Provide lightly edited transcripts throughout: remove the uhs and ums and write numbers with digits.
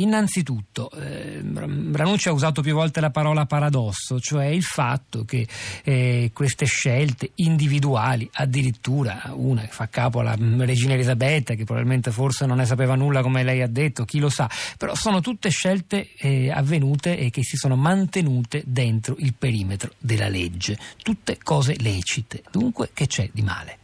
Innanzitutto, Ranucci ha usato più volte la parola paradosso, cioè il fatto che queste scelte individuali, addirittura una che fa capo alla regina Elisabetta, che probabilmente forse non ne sapeva nulla come lei ha detto, chi lo sa, però sono tutte scelte avvenute e che si sono mantenute dentro il perimetro della legge, tutte cose lecite, dunque che c'è di male?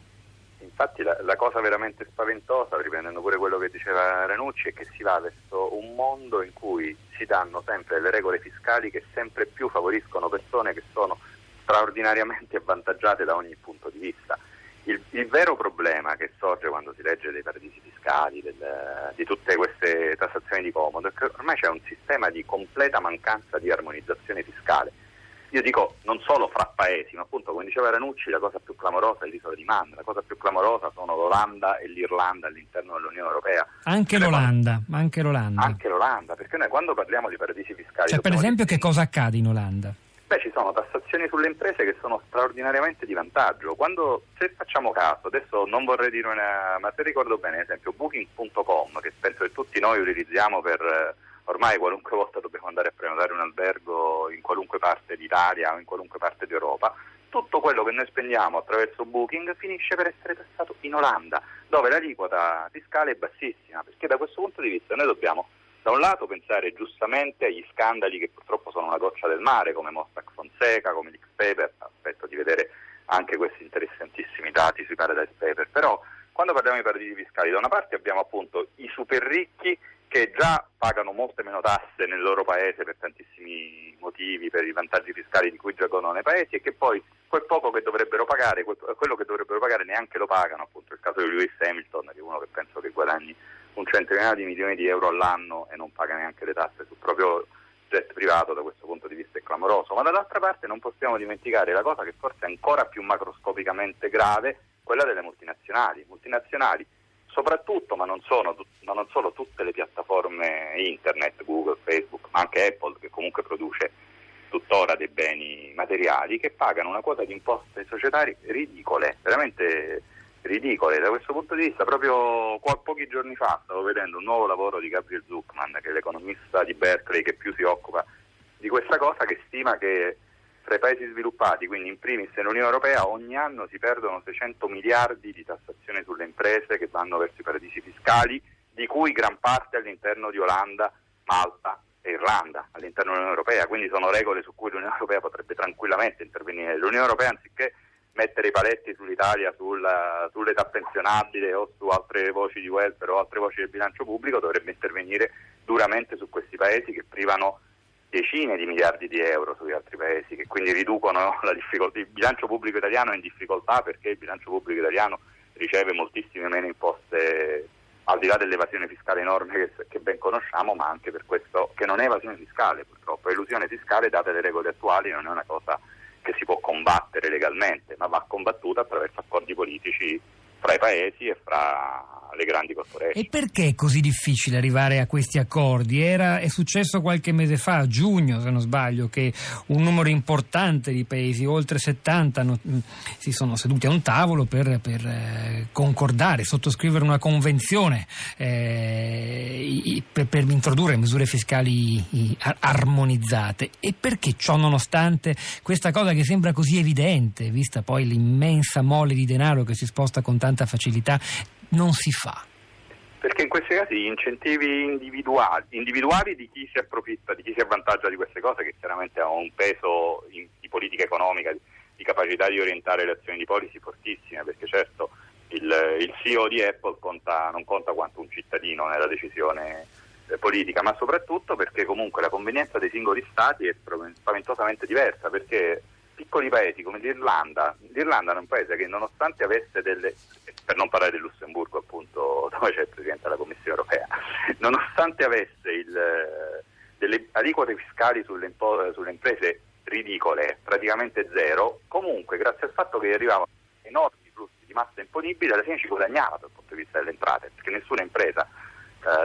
Infatti la cosa veramente spaventosa, riprendendo pure quello che diceva Ranucci, è che si va verso un mondo in cui si danno sempre le regole fiscali che sempre più favoriscono persone che sono straordinariamente avvantaggiate da ogni punto di vista. Il vero problema che sorge quando si legge dei paradisi fiscali, di tutte queste tassazioni di comodo, è che ormai c'è un sistema di completa mancanza di armonizzazione fiscale. Io dico non solo fra paesi, ma appunto come diceva Ranucci la cosa più clamorosa è l'isola di Man, la cosa più clamorosa sono l'Olanda e l'Irlanda all'interno dell'Unione Europea. Anche l'Olanda, perché noi quando parliamo di paradisi fiscali... Cioè per esempio che cosa accade in Olanda? Beh, ci sono tassazioni sulle imprese che sono straordinariamente di vantaggio. Quando, se facciamo caso, adesso non vorrei dire una... ma se ricordo bene, ad esempio Booking.com, che penso che tutti noi utilizziamo per... Ormai qualunque volta dobbiamo andare a prenotare un albergo in qualunque parte d'Italia o in qualunque parte d'Europa, tutto quello che noi spendiamo attraverso Booking finisce per essere tassato in Olanda, dove l'aliquota fiscale è bassissima, perché da questo punto di vista noi dobbiamo da un lato pensare giustamente agli scandali che purtroppo sono una goccia del mare, come Mossack Fonseca, come Mossack Fonseca, aspetto di vedere anche questi interessantissimi dati sui Paradise Papers, però quando parliamo di paradisi fiscali da una parte abbiamo appunto i super ricchi che già pagano molte meno tasse nel loro paese per tantissimi motivi, per i vantaggi fiscali di cui giacciono nei paesi, e che poi quel poco che dovrebbero pagare, quello che dovrebbero pagare neanche lo pagano, appunto il caso di Lewis Hamilton, che è uno che penso che guadagni un centinaio di milioni di euro all'anno e non paga neanche le tasse sul proprio jet privato, da questo punto di vista è clamoroso, ma dall'altra parte non possiamo dimenticare la cosa che forse è ancora più macroscopicamente grave, quella delle multinazionali. Soprattutto, ma non solo tutte le piattaforme internet, Google, Facebook, ma anche Apple, che comunque produce tuttora dei beni materiali, che pagano una quota di imposte societarie ridicole, veramente ridicole. Da questo punto di vista, proprio pochi giorni fa stavo vedendo un nuovo lavoro di Gabriel Zucman, che è l'economista di Berkeley che più si occupa di questa cosa, che stima che tra i paesi sviluppati, quindi in primis nell'Unione Europea, ogni anno si perdono 600 miliardi di tassazione sulle imprese che vanno verso i paradisi fiscali, di cui gran parte all'interno di Olanda, Malta e Irlanda, all'interno dell'Unione Europea. Quindi sono regole su cui l'Unione Europea potrebbe tranquillamente intervenire. L'Unione Europea, anziché mettere i paletti sull'Italia, sull'età pensionabile o su altre voci di welfare o altre voci del bilancio pubblico, dovrebbe intervenire duramente su questi paesi che privano decine di miliardi di euro sugli altri paesi, che quindi riducono la difficoltà. Il bilancio pubblico italiano è in difficoltà perché il bilancio pubblico italiano riceve moltissime meno imposte, al di là dell'evasione fiscale enorme che ben conosciamo, ma anche per questo che non è evasione fiscale purtroppo, è elusione fiscale date le regole attuali, non è una cosa che si può combattere legalmente, ma va combattuta attraverso accordi politici fra i paesi e fra le grandi corporazioni. E perché è così difficile arrivare a questi accordi? È successo qualche mese fa, a giugno se non sbaglio, che un numero importante di paesi, oltre 70, si sono seduti a un tavolo per concordare, sottoscrivere una convenzione per introdurre misure fiscali armonizzate. E perché ciò nonostante questa cosa che sembra così evidente, vista poi l'immensa mole di denaro che si sposta con tanta facilità, non si fa? Perché in questi casi gli incentivi individuali di chi si approfitta, di chi si avvantaggia di queste cose, che chiaramente ha un peso di politica economica, di capacità di orientare le azioni di policy fortissime, perché certo il CEO di Apple non conta quanto un cittadino nella decisione politica, ma soprattutto perché comunque la convenienza dei singoli stati è spaventosamente diversa, perché piccoli paesi come l'Irlanda è un paese che nonostante avesse delle... per non parlare del Lussemburgo, appunto, dove c'è il Presidente della Commissione Europea, nonostante avesse delle aliquote fiscali sulle imprese ridicole, praticamente zero, comunque grazie al fatto che arrivavano enormi flussi di massa imponibile, alla fine ci guadagnava dal punto di vista delle entrate, perché nessuna impresa,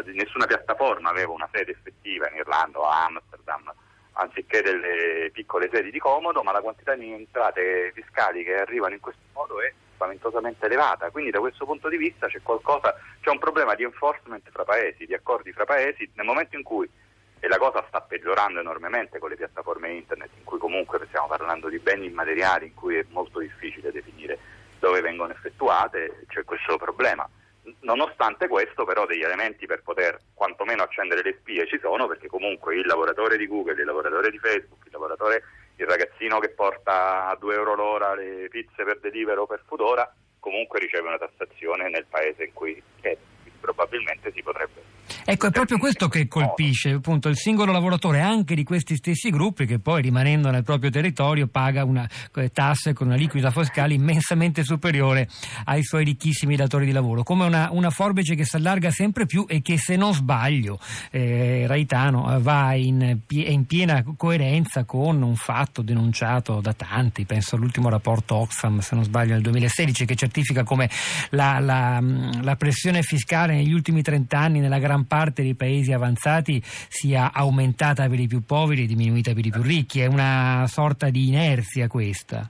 nessuna piattaforma aveva una sede effettiva in Irlanda o a Amsterdam, anziché delle piccole sedi di comodo, ma la quantità di entrate fiscali che arrivano in questo modo è spaventosamente elevata, quindi da questo punto di vista c'è un problema di enforcement fra paesi, di accordi fra paesi, nel momento in cui, e la cosa sta peggiorando enormemente con le piattaforme internet, in cui comunque stiamo parlando di beni immateriali in cui è molto difficile definire dove vengono effettuate, c'è questo problema. Nonostante questo, però, degli elementi per poter quantomeno accendere le spie ci sono, perché comunque il lavoratore di Google, il lavoratore di Facebook, il ragazzino che porta a €2 l'ora le pizze per Deliveroo, per Foodora, comunque riceve una tassazione nel paese in cui è. Probabilmente si potrebbe. Ecco, è proprio questo che colpisce, appunto, il singolo lavoratore anche di questi stessi gruppi, che poi, rimanendo nel proprio territorio, paga una tasse con una liquida fiscale immensamente superiore ai suoi ricchissimi datori di lavoro, come una forbice che si allarga sempre più e che, se non sbaglio, Raitano, va in piena coerenza con un fatto denunciato da tanti, penso all'ultimo rapporto Oxfam, se non sbaglio, nel 2016, che certifica come la pressione fiscale negli ultimi 30 anni nella gran parte dei paesi avanzati sia aumentata per i più poveri e diminuita per i più ricchi. È una sorta di inerzia questa.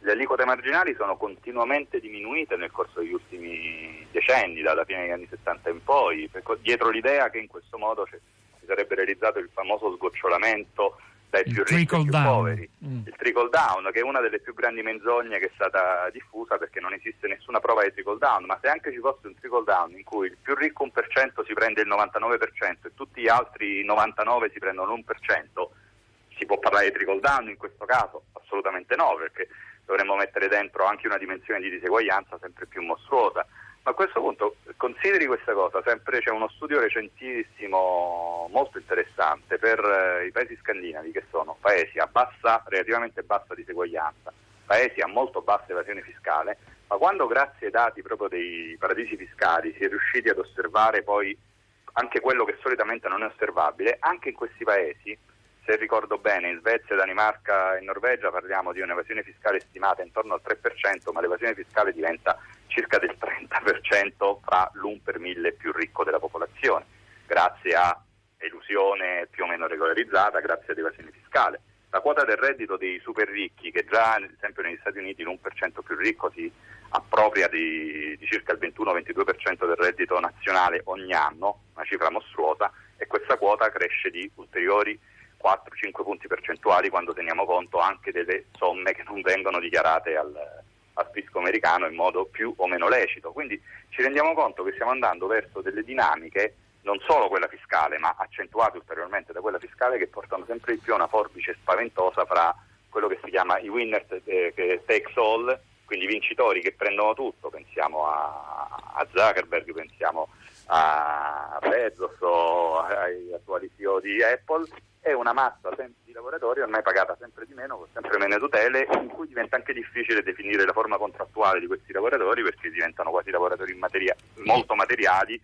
Le aliquote marginali sono continuamente diminuite nel corso degli ultimi decenni, dalla fine degli anni 70 in poi, dietro l'idea che in questo modo si sarebbe realizzato il famoso sgocciolamento dai più ricchi ai più poveri, il trickle down, che è una delle più grandi menzogne che è stata diffusa, perché non esiste nessuna prova di trickle down, ma se anche ci fosse un trickle down in cui il più ricco 1% si prende il 99% e tutti gli altri 99 si prendono l'1%, si può parlare di trickle down in questo caso? Assolutamente no, perché dovremmo mettere dentro anche una dimensione di diseguaglianza sempre più mostruosa. Ma a questo punto consideri questa cosa, sempre c'è uno studio recentissimo molto interessante per i paesi scandinavi, che sono paesi a bassa, relativamente bassa diseguaglianza, paesi a molto bassa evasione fiscale, ma quando grazie ai dati proprio dei paradisi fiscali si è riusciti ad osservare poi anche quello che solitamente non è osservabile, anche in questi paesi, se ricordo bene, in Svezia, Danimarca e Norvegia parliamo di un'evasione fiscale stimata intorno al 3%, ma l'evasione fiscale diventa circa del 30% fra l'1 per 1000 più ricco della popolazione, grazie a elusione più o meno regolarizzata, grazie ad evasione fiscale. La quota del reddito dei super ricchi, che già ad esempio negli Stati Uniti l'1% più ricco si appropria di circa il 21-22% del reddito nazionale ogni anno, una cifra mostruosa, e questa quota cresce di ulteriori 4-5 punti percentuali quando teniamo conto anche delle somme che non vengono dichiarate al fisco americano in modo più o meno lecito. Quindi ci rendiamo conto che stiamo andando verso delle dinamiche, non solo quella fiscale, ma accentuate ulteriormente da quella fiscale, che portano sempre di più a una forbice spaventosa fra quello che si chiama i winner takes all, quindi i vincitori che prendono tutto, pensiamo a Zuckerberg, pensiamo a Bezos o ai attuali CEO di Apple, è una massa di lavoratori ormai pagata sempre di meno, con sempre meno tutele, in cui diventa anche difficile definire la forma contrattuale di questi lavoratori, perché diventano quasi lavoratori molto materiali,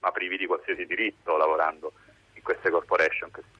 ma privi di qualsiasi diritto, lavorando in queste corporation che